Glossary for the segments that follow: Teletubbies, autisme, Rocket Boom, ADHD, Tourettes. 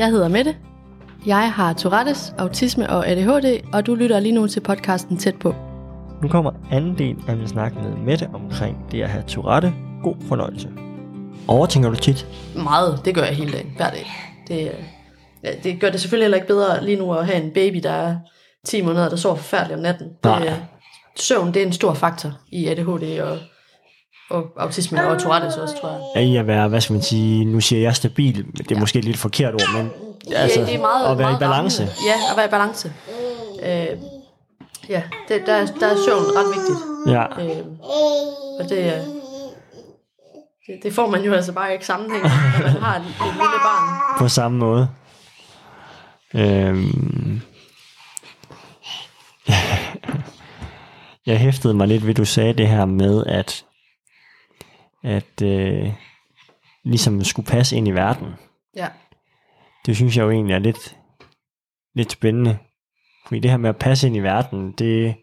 Jeg hedder Mette. Jeg har Tourettes, autisme og ADHD, og du lytter lige nu til podcasten Tæt på. Nu kommer anden del af min snak med Mette omkring det at have Tourette. God fornøjelse. Overtænker du tit? Meget. Det gør jeg hele dagen. Hver dag. Det gør det selvfølgelig heller ikke bedre lige nu at have en baby, der er 10 måneder, der sover forfærdeligt om natten. Søvn, det er en stor faktor i ADHD og autisme og Tourettes også, tror jeg. Ja, at være, hvad skal man sige, nu siger jeg stabil, det er måske et lidt forkert ord, men altså, det er meget, at være meget i balance. Ramme. Ja, at være i balance. Der er søvn ret vigtigt. Ja. Og det får man jo altså bare ikke sammenhæng, når man har et lille barn. På samme måde. Jeg hæftede mig lidt ved, du sagde det her med, at ligesom skulle passe ind i verden. Ja. Det synes jeg jo egentlig er lidt spændende. Fordi det her med at passe ind i verden, det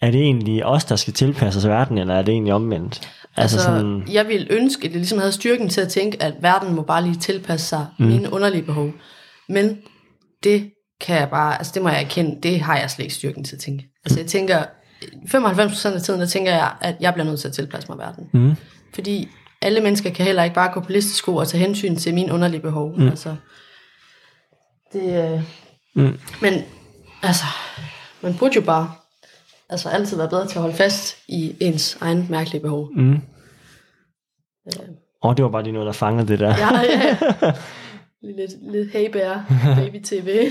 er det egentlig os, der skal tilpasse os verden, eller er det egentlig omvendt? Altså sådan, jeg ville ønske, at jeg ligesom havde styrken til at tænke, at verden må bare lige tilpasse sig mine underlige behov. Men det kan jeg bare, altså det må jeg erkende, det har jeg slet ikke styrken til at tænke. Altså jeg tænker, 95% af tiden, der tænker jeg, at jeg bliver nødt til at tilpasse mig verden. Fordi alle mennesker kan heller ikke bare gå på listesko og tage hensyn til mine underlige behov. Altså, det, men altså, man burde jo bare altså altid være bedre til at holde fast i ens egen mærkelige behov. Det var bare lige noget, der fangede det der. Ja. Lidt hagebær, baby tv.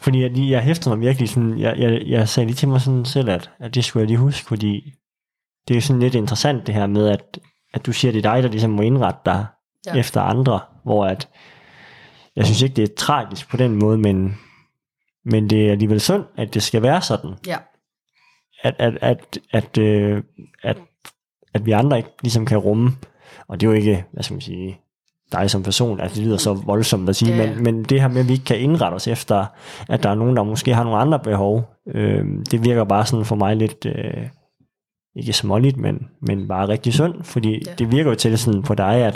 Fordi jeg hæftede mig virkelig sådan, jeg sagde lige til mig sådan selv, at det skulle jeg lige huske, fordi det er jo sådan lidt interessant det her med, at du siger, det er dig, der ligesom må indrette dig efter andre, hvor at, jeg synes ikke, det er tragisk på den måde, men det er alligevel synd, at det skal være sådan. Ja. At vi andre ikke ligesom kan rumme, og det er jo ikke, hvad skal man sige, dig som person, altså det lyder så voldsomt at sige, men det her med, at vi ikke kan indrette os efter, at der er nogen, der måske har nogle andre behov, det virker bare sådan for mig lidt, ikke småligt, men bare rigtig synd, fordi det virker jo til sådan på dig,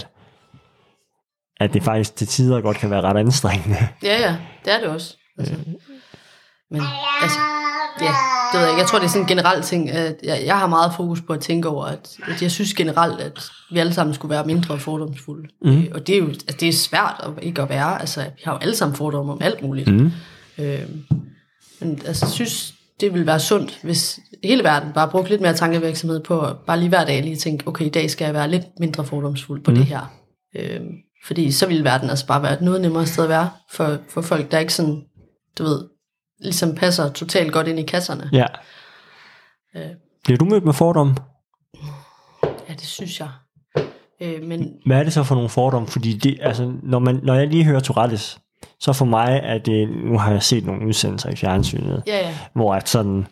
at det faktisk til tider godt kan være ret anstrengende. Ja, det er det også. Altså. Men altså, det ved jeg ikke. Jeg tror, det er sådan en generel ting, at jeg har meget fokus på at tænke over, at jeg synes generelt, at vi alle sammen skulle være mindre fordomsfulde. Og det er jo altså, det er svært at ikke at være. Altså, vi har jo alle sammen fordomme om alt muligt. Men altså, jeg synes, det ville være sundt, hvis hele verden bare brugte lidt mere tankevirksomhed på, bare lige hver dag lige tænke, okay, i dag skal jeg være lidt mindre fordomsfuld på det her. Fordi så ville verden altså bare være et noget nemmere sted at være for folk, der ikke sådan, du ved, ligesom passer totalt godt ind i kasserne. Ja. Bliver du mødt med fordomme? Ja, det synes jeg. Men hvad er det så for nogle fordomme? Fordi det, altså, når jeg lige hører Tourettes, så for mig er det, nu har jeg set nogle udsendelser i fjernsynet, hvor at sådan,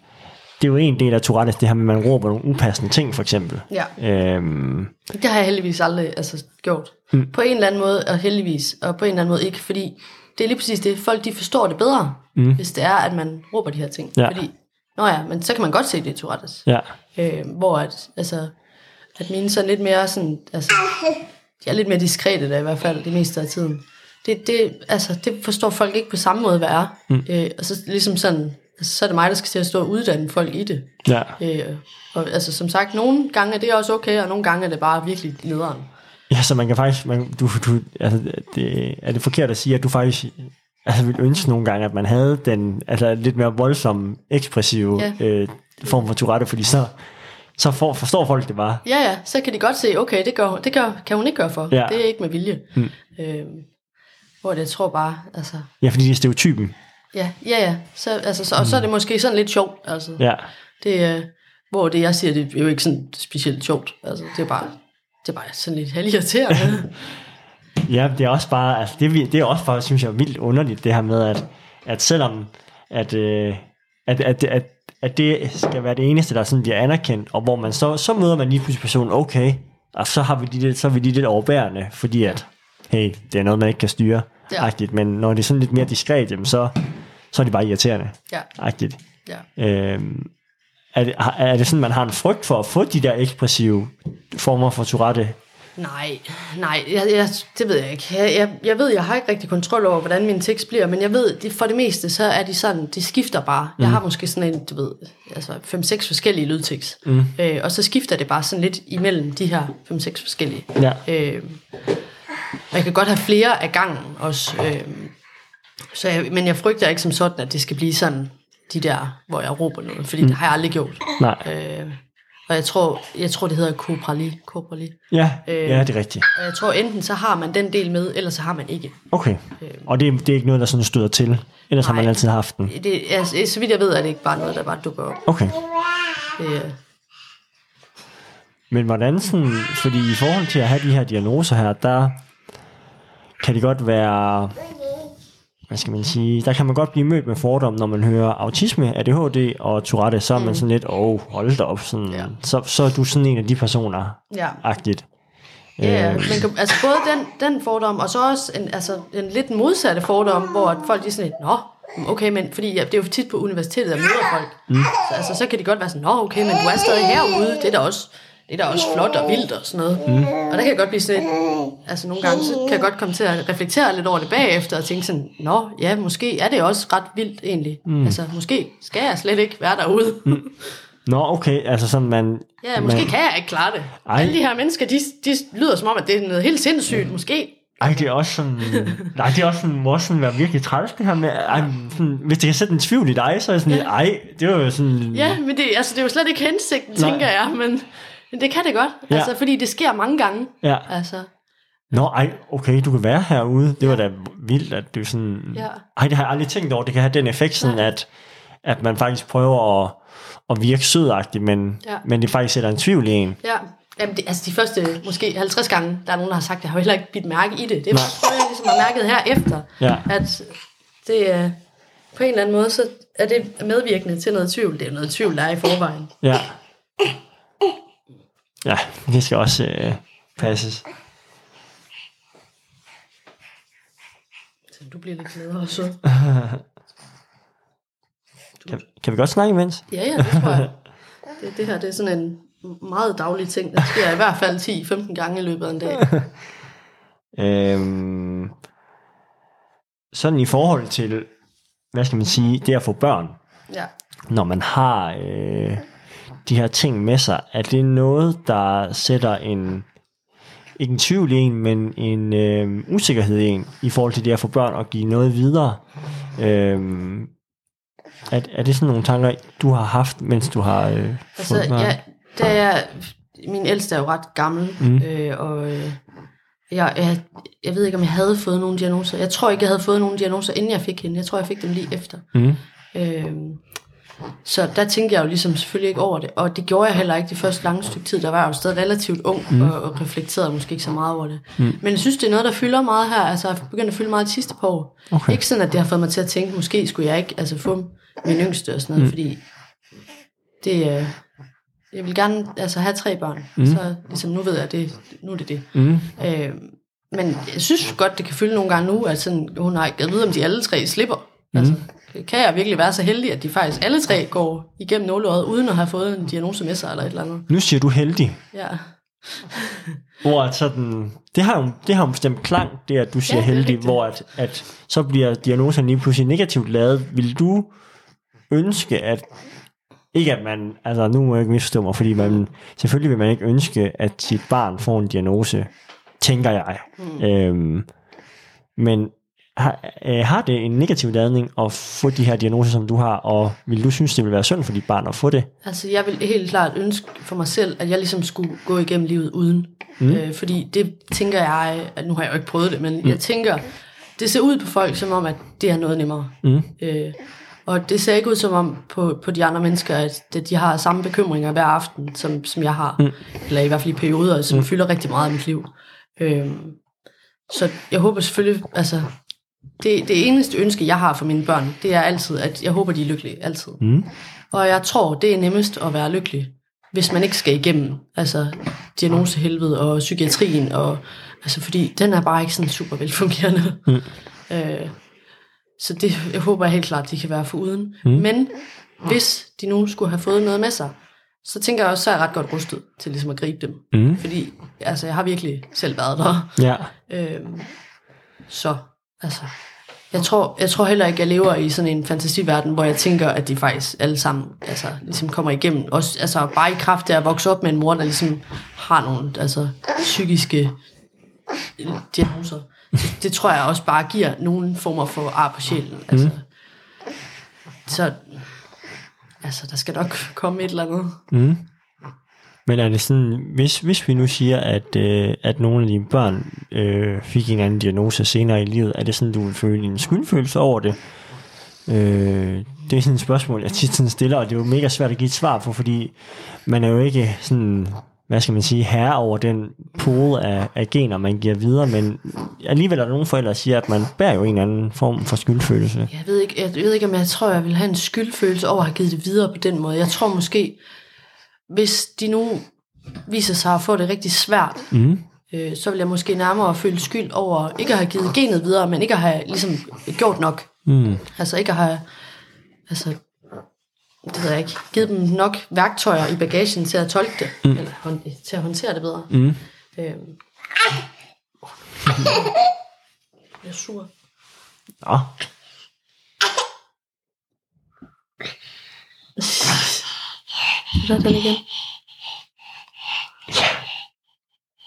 det er jo en del af Tourettes, det her med, man råber nogle upassende ting, for eksempel. Ja. Det har jeg heldigvis aldrig altså, gjort. På en eller anden måde, og heldigvis, og på en eller anden måde ikke, fordi det er lige præcis det, folk de forstår det bedre, hvis det er, at man råber de her ting. Ja. Fordi, men så kan man godt se det i Tourettes. Ja. Hvor at mine sådan lidt mere sådan, altså, de er lidt mere diskrete der i hvert fald, det meste af tiden. Det forstår folk ikke på samme måde, hvad er. Og så ligesom sådan, altså, så er det mig, der skal til at stå og uddanne folk i det. Ja. Og altså som sagt, nogle gange er det også okay, og nogle gange er det bare virkelig nederen. Ja, så man kan faktisk, er det forkert at sige, at du faktisk altså ville ønske nogle gange, at man havde den altså lidt mere voldsomme, ekspressive form for Tourette, fordi så forstår folk det bare. Ja, så kan de godt se, okay, det kan hun ikke gøre for. Ja. Det er ikke med vilje. Hvor det, jeg tror bare, altså... Ja, fordi det er stereotypen. Ja. Så, altså, så, og så er det måske sådan lidt sjovt, altså. Ja. Det, hvor det, jeg siger, det er jo ikke sådan specielt sjovt. Altså, det er bare... Det er bare sådan lidt halvirriterende. Ja, det er også bare, altså det er også bare, synes jeg, vildt underligt, det her med, at selvom at det skal være det eneste, der sådan bliver anerkendt, og hvor man så møder man lige pludselig personen, okay, og så er vi lige lidt overbærende, fordi at, hey, det er noget, man ikke kan styre, agtigt, men når det er sådan lidt mere diskret, jamen så er det bare irriterende, agtigt. Ja. Er det sådan, man har en frygt for at få de der ekspressive former for Tourette Nej, jeg, det ved jeg ikke. Jeg ved, jeg har ikke rigtig kontrol over, hvordan min tekst bliver, men jeg ved, for det meste, så er de sådan, de skifter bare. Jeg har måske sådan en, du ved, altså 5-6 forskellige lydtekst, og så skifter det bare sådan lidt imellem de her 5-6 forskellige. Ja. Og jeg kan godt have flere af gangen også, så men jeg frygter ikke som sådan, at det skal blive sådan, de der, hvor jeg råber noget, fordi det har jeg aldrig gjort. Nej. Og jeg tror det hedder kopræli. Ja, det er rigtigt. Og jeg tror enten så har man den del med, eller så har man ikke. Okay. Og det er ikke noget, der sådan støder til? Ellers nej, har man altid haft den? Det, altså, så vidt jeg ved, er det ikke bare noget, der bare dukker op. Okay. Men hvordan sådan, fordi i forhold til at have de her diagnoser her, der kan det godt være, hvad skal man sige, der kan man godt blive mødt med fordom, når man hører autisme, ADHD og Tourettes, så er man sådan lidt, hold da op, sådan, ja. så er du sådan en af de personer-agtigt. Ja, men altså både den fordom, og så også en lidt modsatte fordom, hvor folk de sådan lidt, nå, okay, men fordi det er jo tit på universitetet, der møder folk, så kan de godt være sådan, nå, okay, men du er stadig herude, det er da også flot og vildt og sådan noget. Og der kan jeg godt blive sådan, altså nogle gange, så kan jeg godt komme til at reflektere lidt over det bagefter, og tænke sådan, nå, ja, måske er det også ret vildt egentlig. Altså, måske skal jeg slet ikke være derude. Nå, okay, altså sådan man... Ja, måske kan jeg ikke klare det. Ej. Alle de her mennesker, de lyder som om, at det er noget helt sindssygt, måske. Ej, det er også sådan... Nej, det er også sådan, må sådan være virkelig træls, det her med... Ej, sådan, hvis det kan sætte en tvivl i dig, så er jeg sådan, ej, det var jo sådan... Ja, men det er jo slet ikke hensigten, tænker jeg, men... Men det kan det godt, fordi det sker mange gange. Ja. Altså. Nå, ej, okay, du kan være herude. Det var da vildt, at du sådan... Ja. Ej, det har jeg aldrig tænkt over. Det kan have den effekt, sådan at man faktisk prøver at virke sødagtigt, men det faktisk sætter en tvivl i en. Ja, jamen, de første måske 50 gange, der er nogen, der har sagt, at jeg har heller ikke bidt mærke i det. Det tror jeg ligesom har mærket herefter, at det på en eller anden måde, så er det medvirkende til noget tvivl. Det er jo noget tvivl, der er i forvejen. Ja. Ja, det skal også passes. Så du bliver lidt gladere også. Kan vi godt snakke imens? Ja, det tror jeg. Det her det er sådan en meget daglig ting, der sker i hvert fald 10-15 gange i løbet af en dag. Sådan i forhold til, hvad skal man sige, det at få børn. Ja. Når man har... de her ting med sig, er det noget, der sætter en, ikke en tvivl i en, men en usikkerhed i en, i forhold til det at få børn og give noget videre? Er det sådan nogle tanker, du har haft, mens du har fået børn? Min ældste er jo ret gammel, og jeg ved ikke, om jeg havde fået nogle diagnoser. Jeg tror ikke, jeg havde fået nogle diagnoser, inden jeg fik hende. Jeg tror, jeg fik dem lige efter. Så der tænkte jeg jo ligesom selvfølgelig ikke over det, og det gjorde jeg heller ikke det første lange stykke tid. Der var jeg jo stadig relativt ung og reflekterede måske ikke så meget over det. Men jeg synes, det er noget, der fylder meget her. Altså, jeg begyndte at fylde meget de sidste par år. Okay. Ikke sådan, at det har fået mig til at tænke, måske skulle jeg ikke få min yngste og sådan noget, fordi det, jeg vil gerne have 3 børn. Så ligesom nu ved jeg, nu er det. Men jeg synes godt, det kan fylde nogle gange nu, at sådan, jeg ved, om de alle 3 slipper. Altså, kan jeg virkelig være så heldig, at de faktisk alle 3 går igennem nåleøjet, uden at have fået en diagnose med sig eller et eller andet? Nu siger du heldig. Ja. Hvor sådan, det har en bestemt klang, det at du siger heldig, hvor at så bliver diagnosen lige pludselig negativt lavet. Vil du ønske, at ikke at man, altså nu må jeg ikke misforstå mig, fordi man, selvfølgelig vil man ikke ønske, at sit barn får en diagnose, tænker jeg. Men har det en negativ ladning at få de her diagnoser, som du har, og vil du synes, det vil være synd for dit barn at få det? Altså, jeg vil helt klart ønske for mig selv, at jeg ligesom skulle gå igennem livet uden. Fordi det tænker jeg, at nu har jeg jo ikke prøvet det, men jeg tænker, det ser ud på folk som om, at det er noget nemmere. Og det ser ikke ud som om på de andre mennesker, at de har samme bekymringer hver aften, som jeg har. Eller i hvert fald i perioder, som fylder rigtig meget af mit liv. Så jeg håber selvfølgelig, altså... Det eneste ønske, jeg har for mine børn, det er altid, at jeg håber, de er lykkelige. Altid. Og jeg tror, det er nemmest at være lykkelig, hvis man ikke skal igennem diagnosehelvede og psykiatrien. Og, fordi den er bare ikke sådan super velfungerende. Så det jeg håber helt klart, de kan være foruden. Men hvis de nu skulle have fået noget med sig, så tænker jeg også, så er jeg ret godt rustet til ligesom at gribe dem. Mm. Fordi altså, jeg har virkelig selv været der. Ja. Så altså, jeg tror heller ikke, jeg lever i sådan en fantasiverden, hvor jeg tænker, at de faktisk alle sammen altså, ligesom kommer igennem. Også, altså, bare i kraft af at vokse op med en mor, der ligesom har nogle altså, psykiske diagnoser. Det tror jeg også bare giver nogle former for ar på sjælen. Altså. Mm. Så altså, der skal nok komme et eller andet. Mm. Men er det sådan, hvis vi nu siger, at nogle af dine børn fik en anden diagnose senere i livet, er det sådan, du vil føle en skyldfølelse over det? Det er sådan et spørgsmål, jeg tit sådan stiller, og det er jo mega svært at give et svar på, fordi man er jo ikke sådan, hvad skal man sige, herre over den pool af gener, man giver videre, men alligevel er der nogle forældre, der siger, at man bærer jo en anden form for skyldfølelse. Jeg ved ikke, om jeg tror, jeg vil have en skyldfølelse over at have givet det videre på den måde. Jeg tror måske, hvis de nu viser sig at få det rigtig svært, så vil jeg måske nærmere føle skyld over ikke at have givet genet videre, men ikke at have ligesom gjort nok. Mm. Altså ikke at have... Altså, det ved jeg ikke, givet dem nok værktøjer i bagagen til at tolke det, eller til at håndtere det bedre. Mm. Jeg er sur. Nå. Så er den igen.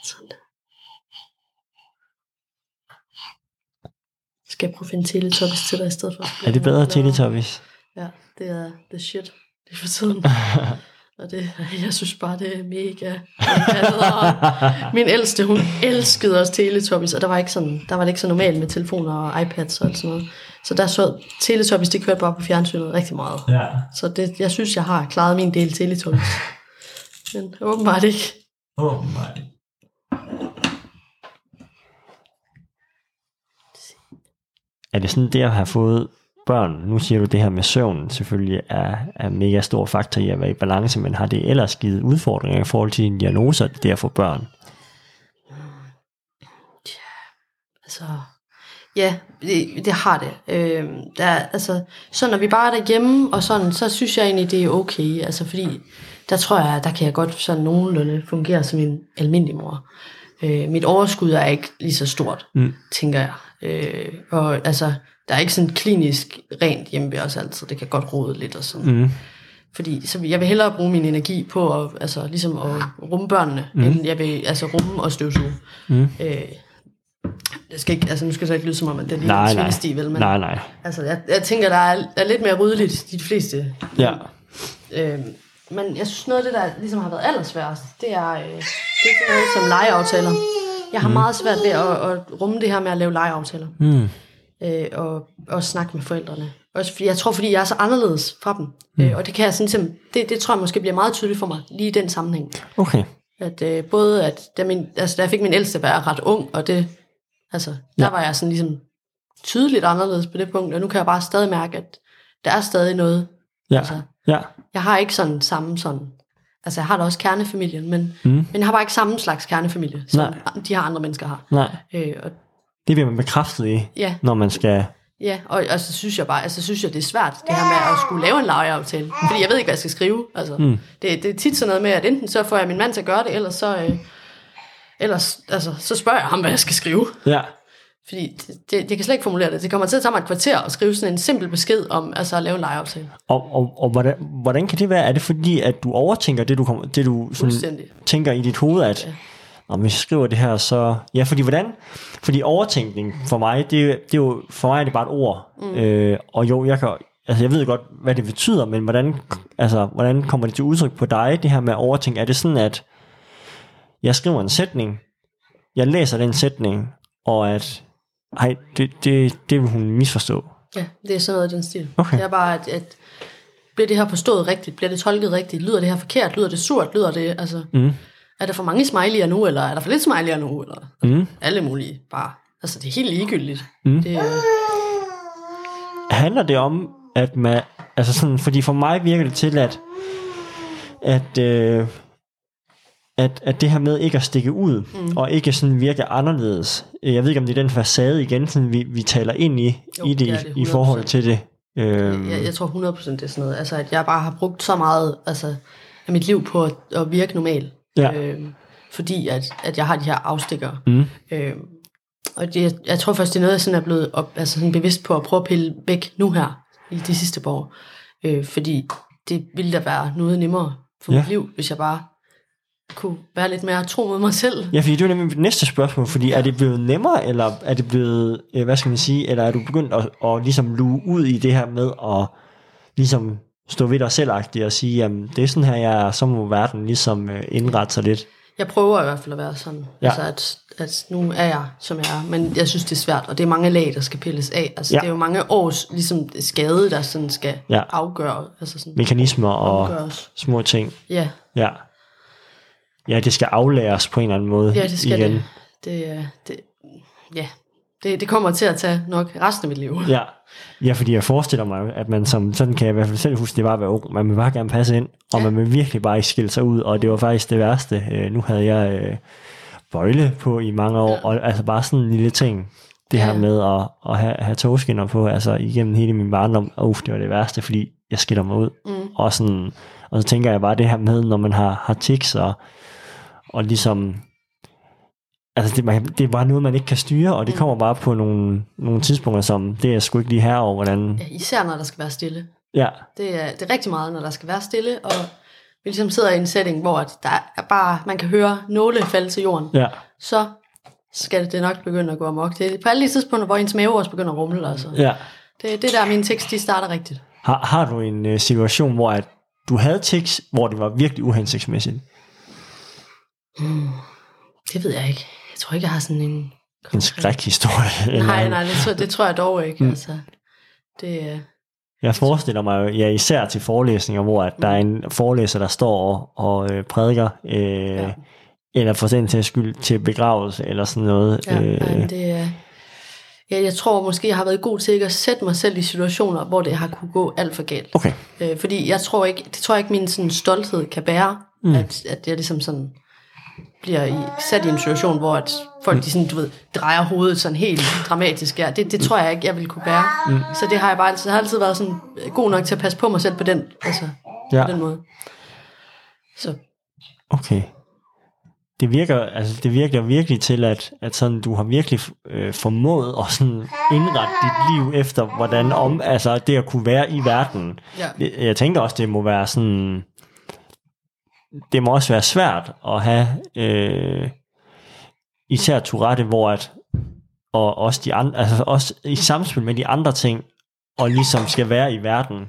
Sådan der. Skal jeg prøve at finde Teletubbies til dig i stedet for? Er det bedre Teletubbies? Ja, det er the shit. Det er for tiden. Og det, jeg synes bare, det er mega. Min ældste, hun elskede også Teletubbies, og der var det ikke så normalt med telefoner og iPads og sådan noget. Så der så Teletubbies, det kørte bare på fjernsynet rigtig meget. Ja. Så det, jeg synes, jeg har klaret min del Teletubbies. Men åbenbart ikke. Åbenbart ikke. Er det sådan, det at have fået børn, nu siger du det her med søvn, selvfølgelig er mega stor faktor i at være i balance, men har det ellers givet udfordringer i forhold til en diagnose, det der for børn? Ja, det har det. Så når vi bare er derhjemme, og sådan, så synes jeg egentlig, det er okay, altså fordi, der tror jeg, der kan jeg godt sådan nogenlunde fungere som en almindelig mor. Mit overskud er ikke lige så stort, tænker jeg. Og altså, der er ikke sådan klinisk rent hjemme ved os altid. Det kan godt rode lidt og sådan. Mm. Fordi så jeg vil hellere bruge min energi på at, altså, ligesom at rumme børnene, end jeg vil altså, rumme og støvsuge. Mm. Det skal ikke, altså, nu skal det så ikke lyde som om, at det er lige en tvildstil, vel? Men, nej. Altså, jeg tænker, der er lidt mere ryddeligt de fleste. Ja. Men jeg synes, noget af det, der ligesom har været allersværest, det er sådan noget som legeaftaler. Jeg har meget svært ved at rumme det her med at lave legeaftaler. Mm. Og snakke med forældrene. Også fordi, jeg tror, fordi jeg er så anderledes fra dem. Og det kan jeg sådan, det tror jeg måske bliver meget tydeligt for mig, lige i den sammenhæng. Okay. At både, at da jeg fik min ældste, var jeg ret ung, og det, altså, der var jeg sådan ligesom tydeligt anderledes på det punkt, og nu kan jeg bare stadig mærke, at der er stadig noget. Ja. Altså, jeg har ikke sådan samme sådan, altså jeg har da også kernefamilien, men jeg har bare ikke samme slags kernefamilie, som de her andre mennesker har. Nej. Og det bliver man bekræftet i, når man skal... Ja, og så altså, synes jeg, det er svært, det her med at skulle lave en legeaftale. Fordi jeg ved ikke, hvad jeg skal skrive. Altså, det er tit sådan noget med, at enten så får jeg min mand til at gøre det, eller så spørger jeg ham, hvad jeg skal skrive. Ja. Fordi jeg kan slet ikke formulere det. Det kommer til at tage mig et kvarter og skrive sådan en simpel besked om altså, at lave en legeaftale. Og hvordan kan det være? Er det fordi, at du overtænker det, du sådan, tænker i dit hoved, at... Ja. Og hvis jeg skriver det her, så... Ja, fordi hvordan? Fordi overtænkning for mig, det er jo... For mig er det bare et ord. Mm. Og jo, jeg kan... Altså, jeg ved godt, hvad det betyder, men hvordan kommer det til udtryk på dig, det her med at overtænke? Er det sådan, at jeg skriver en sætning, jeg læser den sætning, og at... Ej, det vil hun misforstå. Ja, det er sådan noget i den stil. Okay. Det er bare, at bliver det her forstået rigtigt? Bliver det tolket rigtigt? Lyder det her forkert? Lyder det surt? Lyder det... Altså... Mm. Er der for mange smiley'er nu, eller er der for lidt smiley'er nu? Eller alle mulige, bare. Altså, det er helt ligegyldigt. Mm. Det, handler det om, at man... Altså sådan, fordi for mig virker det til, at det her med ikke at stikke ud, og ikke sådan virke anderledes. Jeg ved ikke, om det er den facade igen, sådan vi taler ind i, jo, i det, ja, det i forhold til det. Jeg tror 100% det er sådan noget. Altså, at jeg bare har brugt så meget... Altså, af mit liv på at virke normal. Ja. Fordi at jeg har de her afstikkere. Mm. Og det, jeg tror faktisk, det er noget, jeg sådan er blevet sådan bevidst på at prøve at pille væk nu her, i de sidste par år. Fordi det ville da være noget nemmere for mit liv, hvis jeg bare kunne være lidt mere tro mod mig selv. Ja, fordi det er nemlig mit næste spørgsmål, fordi er det blevet nemmere, eller er det blevet, hvad skal man sige, eller er du begyndt at ligesom luge ud i det her med at ligesom stå ved dig selvagtigt og sige, jamen det er sådan her, så må verden ligesom indrette sig lidt? Jeg prøver i hvert fald at være sådan, altså at nu er jeg, som jeg er, men jeg synes, det er svært, og det er mange lag, der skal pilles af. Altså, det er jo mange års ligesom, skade, der sådan skal afgøre. Altså sådan, mekanismer og afgøres. Små ting. Ja. Ja, det skal aflæres på en eller anden måde. Ja, det skal igen. Det kommer til at tage nok resten af mit liv. Ja, fordi jeg forestiller mig, at man som sådan, kan jeg i hvert fald selv huske, det var at være ung. Man vil bare gerne passe ind, og man vil virkelig bare ikke skille sig ud, og det var faktisk det værste. Nu havde jeg bøjle på i mange år, og altså bare sådan en lille ting, det her med at have togskinner på, altså igennem hele min barndom, det var det værste, fordi jeg skiller mig ud. Mm. Og så tænker jeg bare det her med, når man har tics, og ligesom, altså det er bare noget, man ikke kan styre, og det kommer bare på nogle tidspunkter, som det er sgu ikke lige her over, hvordan... Ja, især når der skal være stille. Ja. Det er rigtig meget, når der skal være stille, og vi ligesom sidder i en setting, hvor der er bare, man kan høre nåle falde til jorden. Ja. Så skal det nok begynde at gå amok. Det er på alle de tidspunkter, hvor ens mave også begynder at rumle. Altså. Ja. Det er der, mine tics, de starter rigtigt. Har du en situation, hvor at du havde tics, hvor det var virkelig uhensigtsmæssigt? Det ved jeg ikke. Jeg tror ikke, jeg har sådan en skrækhistorie. Nej, det tror jeg dog ikke. Altså, jeg forestiller mig især til forelæsninger, hvor at der er en forelæser, der står og prædiker, eller for den til skyld til begravelse, eller sådan noget. Jeg tror måske, jeg har været god til ikke at sætte mig selv i situationer, hvor det har kunne gå alt for galt. Okay. Fordi jeg tror ikke min sådan stolthed kan bære, at jeg ligesom sådan bliver sat i en situation, hvor at folk de sådan, du ved, drejer hovedet sådan helt dramatisk. Ja, det tror jeg ikke, jeg ville kunne bære. Så det har jeg bare altid været sådan god nok til at passe på mig selv på den, på den måde. Så. Okay. Det virker virkelig til, at sådan, du har virkelig formået at sådan indrette dit liv efter, hvordan det at kunne være i verden. Ja. Jeg tænker også, det må være sådan... Det må også være svært at have især Tourette, hvor og også de andre, altså også i samspil med de andre ting, og ligesom skal være i verden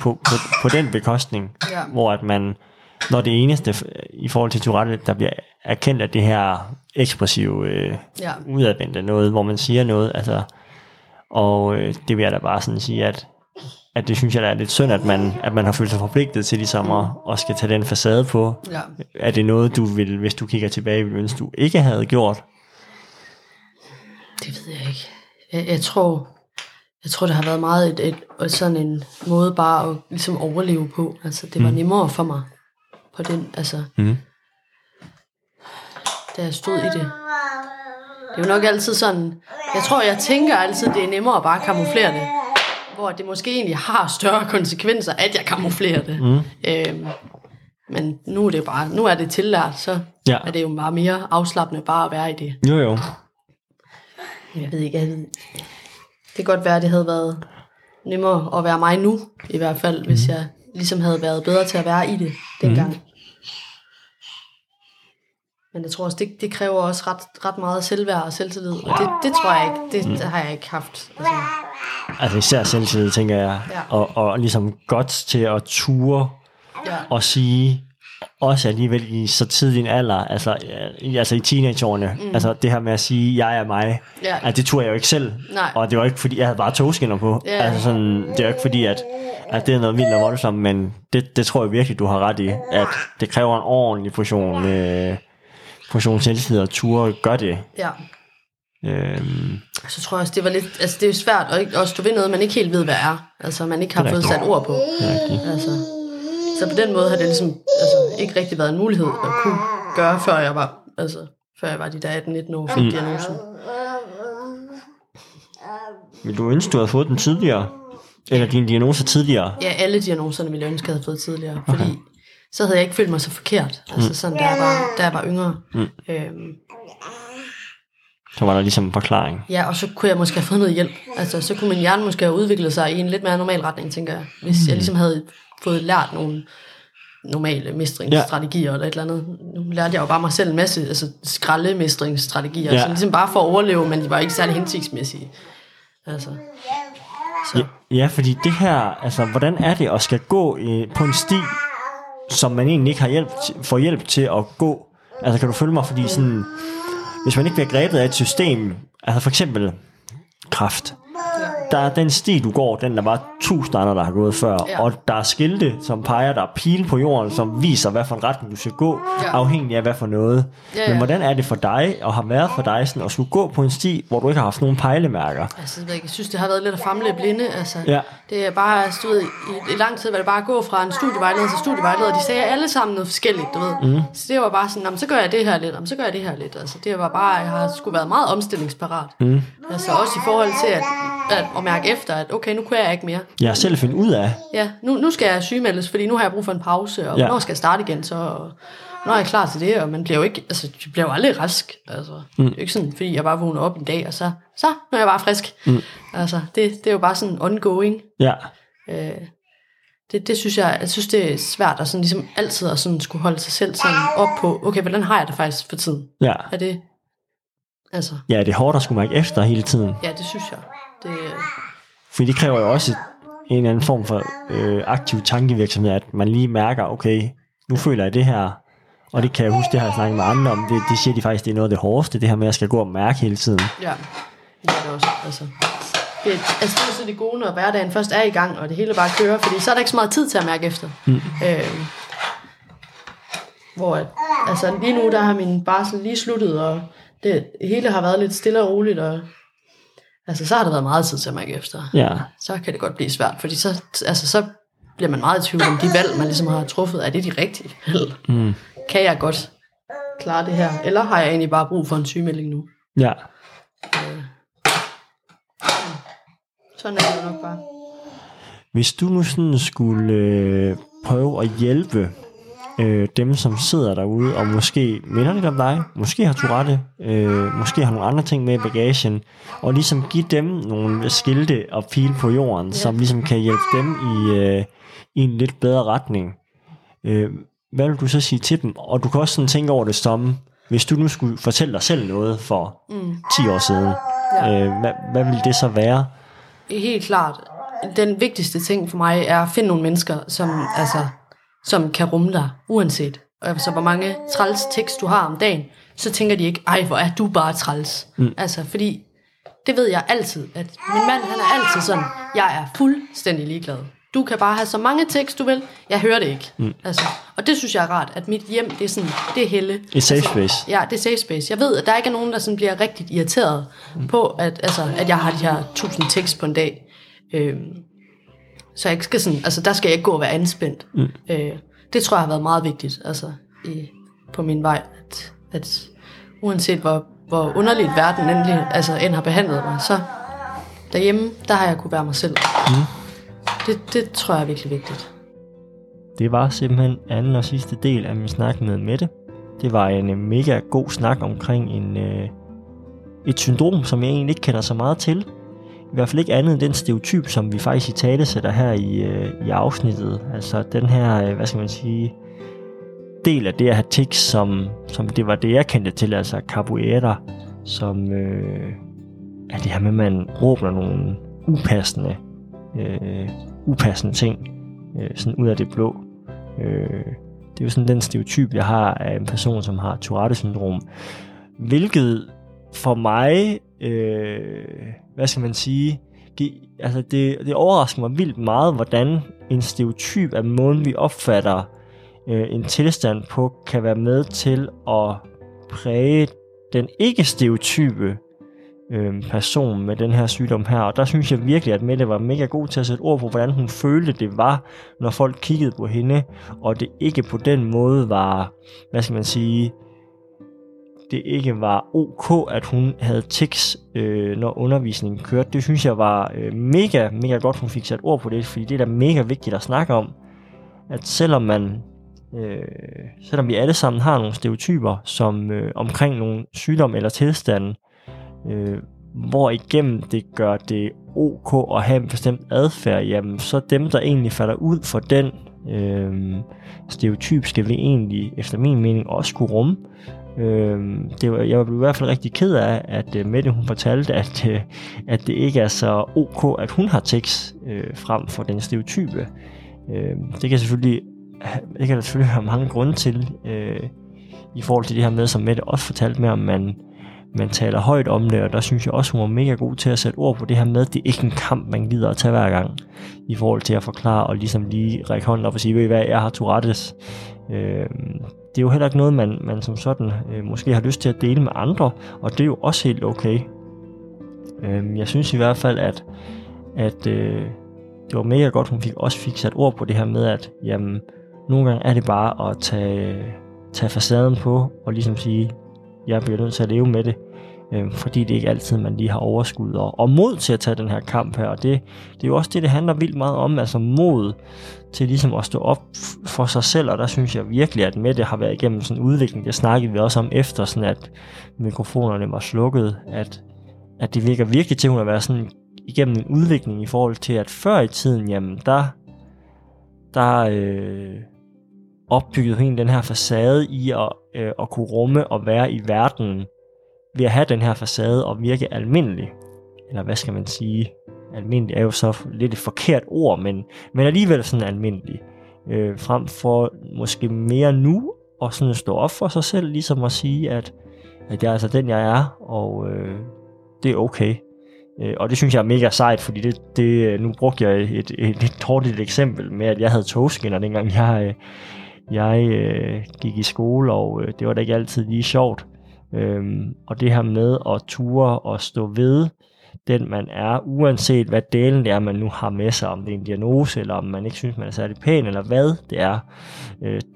på den bekostning, hvor at man, når det eneste i forhold til Tourette, der bliver erkendt af det her ekspressive udadvendte noget, hvor man siger noget, altså, og det vil jeg da bare sådan sige, at det synes jeg, der er lidt synd, at man har følt sig forpligtet til ligesom at skal tage den facade på. Ja. Er det noget, du vil, hvis du kigger tilbage, vil ønske, du ikke havde gjort? Det ved jeg ikke. Jeg tror, det har været meget sådan en måde bare at ligesom overleve på. Altså, det var nemmere for mig på den, altså, da jeg stod i det. Det er jo nok altid sådan, jeg tror, jeg tænker altid, det er nemmere at bare kamuflere det, hvor det måske egentlig har større konsekvenser, at jeg kamuflerer det. Men nu er det tillært, så er det jo bare mere afslappende bare at være i det. Jo. Jeg ved ikke, det kan godt være, at det havde været nemmere at være mig nu, i hvert fald, hvis jeg ligesom havde været bedre til at være i det dengang. Men jeg tror også, det kræver også ret meget selvværd og selvtillid, og det tror jeg ikke, det har jeg ikke haft. Altså især selvtillid, tænker jeg, og ligesom godt til at ture og sige, også alligevel i så tidlig en alder, altså i teenageårene, altså det her med at sige, jeg er mig, altså det turde jeg jo ikke selv. Nej. Og det var ikke fordi, jeg havde bare togskinner på, altså sådan, det er ikke fordi, at det er noget vildt og voldsomt, men det tror jeg virkelig, du har ret i, at det kræver en ordentlig portion selvtillid og ture gør det. Ja. Så tror jeg også, det var lidt, altså det er jo svært at stå ved noget, man ikke helt ved, hvad er. Altså man ikke har fået sat ord på. Altså, så på den måde har det ligesom ikke rigtig været en mulighed at kunne gøre, før jeg var de der 18-19 år fik diagnosen. Vil du ønske, du havde fået den tidligere? Eller din diagnose tidligere? Ja, alle diagnoserne ville jeg ønske, jeg havde fået tidligere. Fordi så havde jeg ikke følt mig så forkert. Altså sådan, da jeg var yngre. Så var der ligesom en forklaring. Ja, og så kunne jeg måske have fået noget hjælp. Altså, så kunne min hjerne måske have udviklet sig i en lidt mere normal retning, tænker jeg. Hvis jeg ligesom havde fået lært nogle normale mestringsstrategier eller et eller andet. Nu lærte jeg jo bare mig selv en masse altså skralde mestringsstrategier. Ja. Så ligesom bare for at overleve, men de var ikke særlig hensigtsmæssige. Altså. Så. Ja, fordi det her, altså, hvordan er det at skal gå på en sti, som man egentlig ikke har hjælp til at gå? Altså, kan du følge mig? Fordi sådan... Hvis man ikke bliver grebet af et system, altså for eksempel kræft, der er den sti, du går, den der var 1000 andre, der har gået før, og der er skilte, som peger, der er pile på jorden, som viser, hvad for en retning du skal gå, afhængig af hvad for noget. Men hvordan er det for dig, og har været for dig sådan, at skulle gå på en sti, hvor du ikke har haft nogen pejlemærker? Altså, jeg synes, det har været lidt at famle blinde. Altså, det er bare stået i lang tid, var det bare at gå fra en studievejleder til studievejleder, og de sagde alle sammen noget forskelligt, du ved. Så det var bare sådan, så gør jeg det her lidt, så gør jeg det her lidt. Altså, det var bare, jeg har sgu været meget omstillingsparat. Altså, også i forhold til, at mærke efter, at okay, nu kan jeg ikke mere. Jeg har selv finde ud af. Ja, nu skal jeg sygemeldes, fordi nu har jeg brug for en pause, og hvornår skal jeg starte igen, så når jeg er klar til det, og man bliver jo ikke, altså, jeg bliver jo aldrig rask, altså. Det er jo ikke sådan, fordi jeg bare vågner op en dag, og så når jeg bare frisk. Altså, det er jo bare sådan ongoing. Ja. Det synes jeg synes, det er svært at sådan ligesom altid at sådan skulle holde sig selv sådan op på, okay, hvordan har jeg det faktisk for tiden? Ja. Er det, altså. Ja, det er hårdt at skulle mærke efter hele tiden. Ja, det synes jeg. Fordi det kræver jo også en eller anden form for aktiv tankevirksomhed, at man lige mærker, okay, nu føler jeg det her, og det kan jeg huske, det har jeg snakket med andre om, det siger de faktisk, det er noget af det hårdeste, det her med, at jeg skal gå og mærke hele tiden. Ja, det er det også, altså. Altså, det er så det gode, når hverdagen først er i gang, og det hele bare kører, fordi så er der ikke så meget tid til at mærke efter. Hvor, altså, lige nu, der har min barsel lige sluttet, og det hele har været lidt stille og roligt, og altså, så har der været meget tid til at mærke efter. Ja. Så kan det godt blive svært, fordi så bliver man meget i tvivl om de valg, man ligesom har truffet. Er det de rigtige valg? Kan jeg godt klare det her? Eller har jeg egentlig bare brug for en sygemelding nu? Ja. Sådan er det nok bare. Hvis du nu sådan skulle prøve at hjælpe dem, som sidder derude, og måske minder lidt om dig, måske har Tourette, måske har nogle andre ting med i bagagen, og ligesom give dem nogle skilte og pile på jorden, som ligesom kan hjælpe dem i en lidt bedre retning. Hvad vil du så sige til dem? Og du kan også sådan tænke over det som, hvis du nu skulle fortælle dig selv noget for 10 år siden, hvad ville det så være? Helt klart. Den vigtigste ting for mig er at finde nogle mennesker, som kan rumme dig, uanset. Altså, hvor mange træls tekst du har om dagen, så tænker de ikke, ej, hvor er du bare træls. Altså, fordi det ved jeg altid, at min mand, han er altid sådan, jeg er fuldstændig ligeglad. Du kan bare have så mange tekst, du vil. Jeg hører det ikke. Altså, og det synes jeg er rart, at mit hjem, det er sådan, det er helle. Et safe space. Ja, det er safe space. Jeg ved, at der ikke er nogen, der sådan bliver rigtig irriteret på, at jeg har de her 1000 tekst på en dag. Så jeg skal sådan, altså der skal jeg ikke gå og være anspændt. Det tror jeg har været meget vigtigt, altså på min vej, at uanset hvor underligt verden end har behandlet mig, så derhjemme, der har jeg kunne være mig selv. Det tror jeg er virkelig vigtigt. Det var simpelthen anden og sidste del af min snak med Mette. Det var en mega god snak omkring et syndrom, som jeg egentlig ikke kender så meget til. I hvert fald ikke andet end den stereotyp, som vi faktisk i tale sætter her i afsnittet. Altså den her, hvad skal man sige, del af det at have tics, som det var det, jeg kendte til. Altså carbuetter, som er det her med, at man råber nogle upassende ting sådan ud af det blå. Det er jo sådan den stereotyp, jeg har af en person, som har Tourette-syndrom. Hvilket for mig... hvad skal man sige, det overrasker mig vildt meget, hvordan en stereotyp af måden, vi opfatter en tilstand på, kan være med til at præge den ikke-stereotype person med den her sygdom her. Og der synes jeg virkelig, at Mette var mega god til at sætte ord på, hvordan hun følte det var, når folk kiggede på hende, og det ikke på den måde var, hvad skal man sige, det ikke var ok, at hun havde tics, når undervisningen kørte. Det synes jeg var mega, mega godt, hun fik sat ord på det, fordi det er da mega vigtigt at snakke om, at selvom man Selvom vi alle sammen har nogle stereotyper som, omkring nogle sygdomme eller tilstande, hvor igennem det gør det ok at have en bestemt adfærd, jamen så dem, der egentlig falder ud for den stereotyp, skal vi egentlig, efter min mening, også kunne rumme. Jeg blev i hvert fald rigtig ked af, at Mette hun fortalte, at det ikke er så ok, at hun har tics frem for den stereotype. Det kan selvfølgelig have mange grunde til, i forhold til det her med, som Mette også fortalte med, om man taler højt om det, og der synes jeg også, hun var mega god til at sætte ord på det her med, det er ikke en kamp, man gider at tage hver gang, i forhold til at forklare og ligesom lige række hånden op og sige, ved I hvad, jeg har Tourettes. Det er jo heller ikke noget, man som sådan måske har lyst til at dele med andre, og det er jo også helt okay. Jeg synes i hvert fald, at det var mega godt, hun fik sat ord på det her med, at jamen, nogle gange er det bare at tage facaden på og ligesom sige, jeg bliver nødt til at leve med det, fordi det ikke altid, man lige har overskud og mod til at tage den her kamp her, og det er jo også det handler vildt meget om, altså mod til ligesom at stå op for sig selv, og der synes jeg virkelig, at Mette har været igennem sådan en udvikling, det snakkede vi også om efter, sådan at mikrofonerne var slukket, at det virker virkelig til, at hun har været sådan igennem en udvikling i forhold til, at før i tiden, jamen der opbyggede hende den her facade i at kunne rumme og være i verden ved at have den her facade og virke almindelig. Eller hvad skal man sige? Almindelig er jo så lidt et forkert ord, men alligevel sådan almindelig. Frem for måske mere nu og sådan at stå op for sig selv, ligesom at sige, at jeg er altså den, jeg er, og det er okay. Og det synes jeg er mega sejt, fordi nu brugte jeg et dårligt eksempel med, at jeg havde togskinner, dengang jeg gik i skole, og det var da ikke altid lige sjovt. Og det her med at ture og stå ved den, man er, uanset hvad delen det er, man nu har med sig, om det er en diagnose, eller om man ikke synes, man er særlig pæn, eller hvad det er.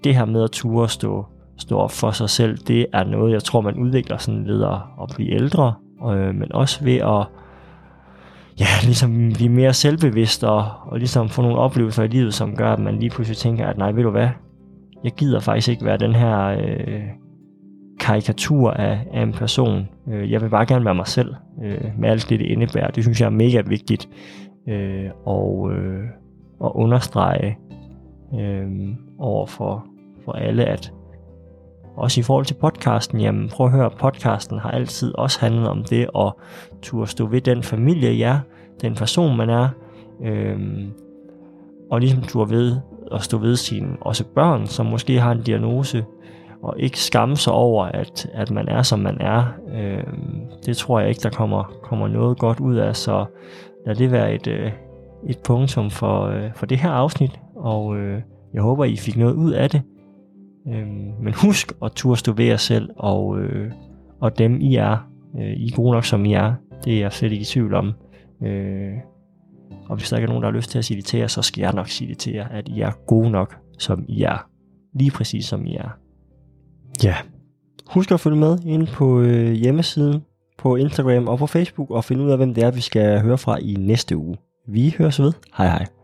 Det her med at ture og stå op for sig selv, det er noget, jeg tror, man udvikler sådan ved at blive ældre, men også ved at ligesom blive mere selvbevidst og ligesom få nogle oplevelser i livet, som gør, at man lige pludselig tænker, at nej, ved du hvad, jeg gider faktisk ikke være den her karikatur af en person. Jeg vil bare gerne være mig selv med alt det indebærer. Det synes jeg er mega vigtigt at understrege over for alle, at også i forhold til podcasten, jamen prøv at høre, podcasten har altid også handlet om det at turde stå ved den familie, jeg er, den person, man er, og ligesom turde ved at stå ved sine også børn, som måske har en diagnose, og ikke skamme sig over, at man er, som man er. Det tror jeg ikke, der kommer noget godt ud af, så lad det være et punktum for det her afsnit, og jeg håber, I fik noget ud af det. Men husk at turde stå ved jer selv og dem I er. I er gode nok som I er. Det er jeg slet ikke i tvivl om. Og hvis der ikke er nogen der har lyst til at sige det til jer, så skal jeg nok sige det til jer, at I er gode nok som I er. Lige præcis som I er. Ja. Husk at følge med inde på hjemmesiden, på Instagram og på Facebook, og finde ud af hvem det er vi skal høre fra i næste uge. Vi høres ved. Hej hej.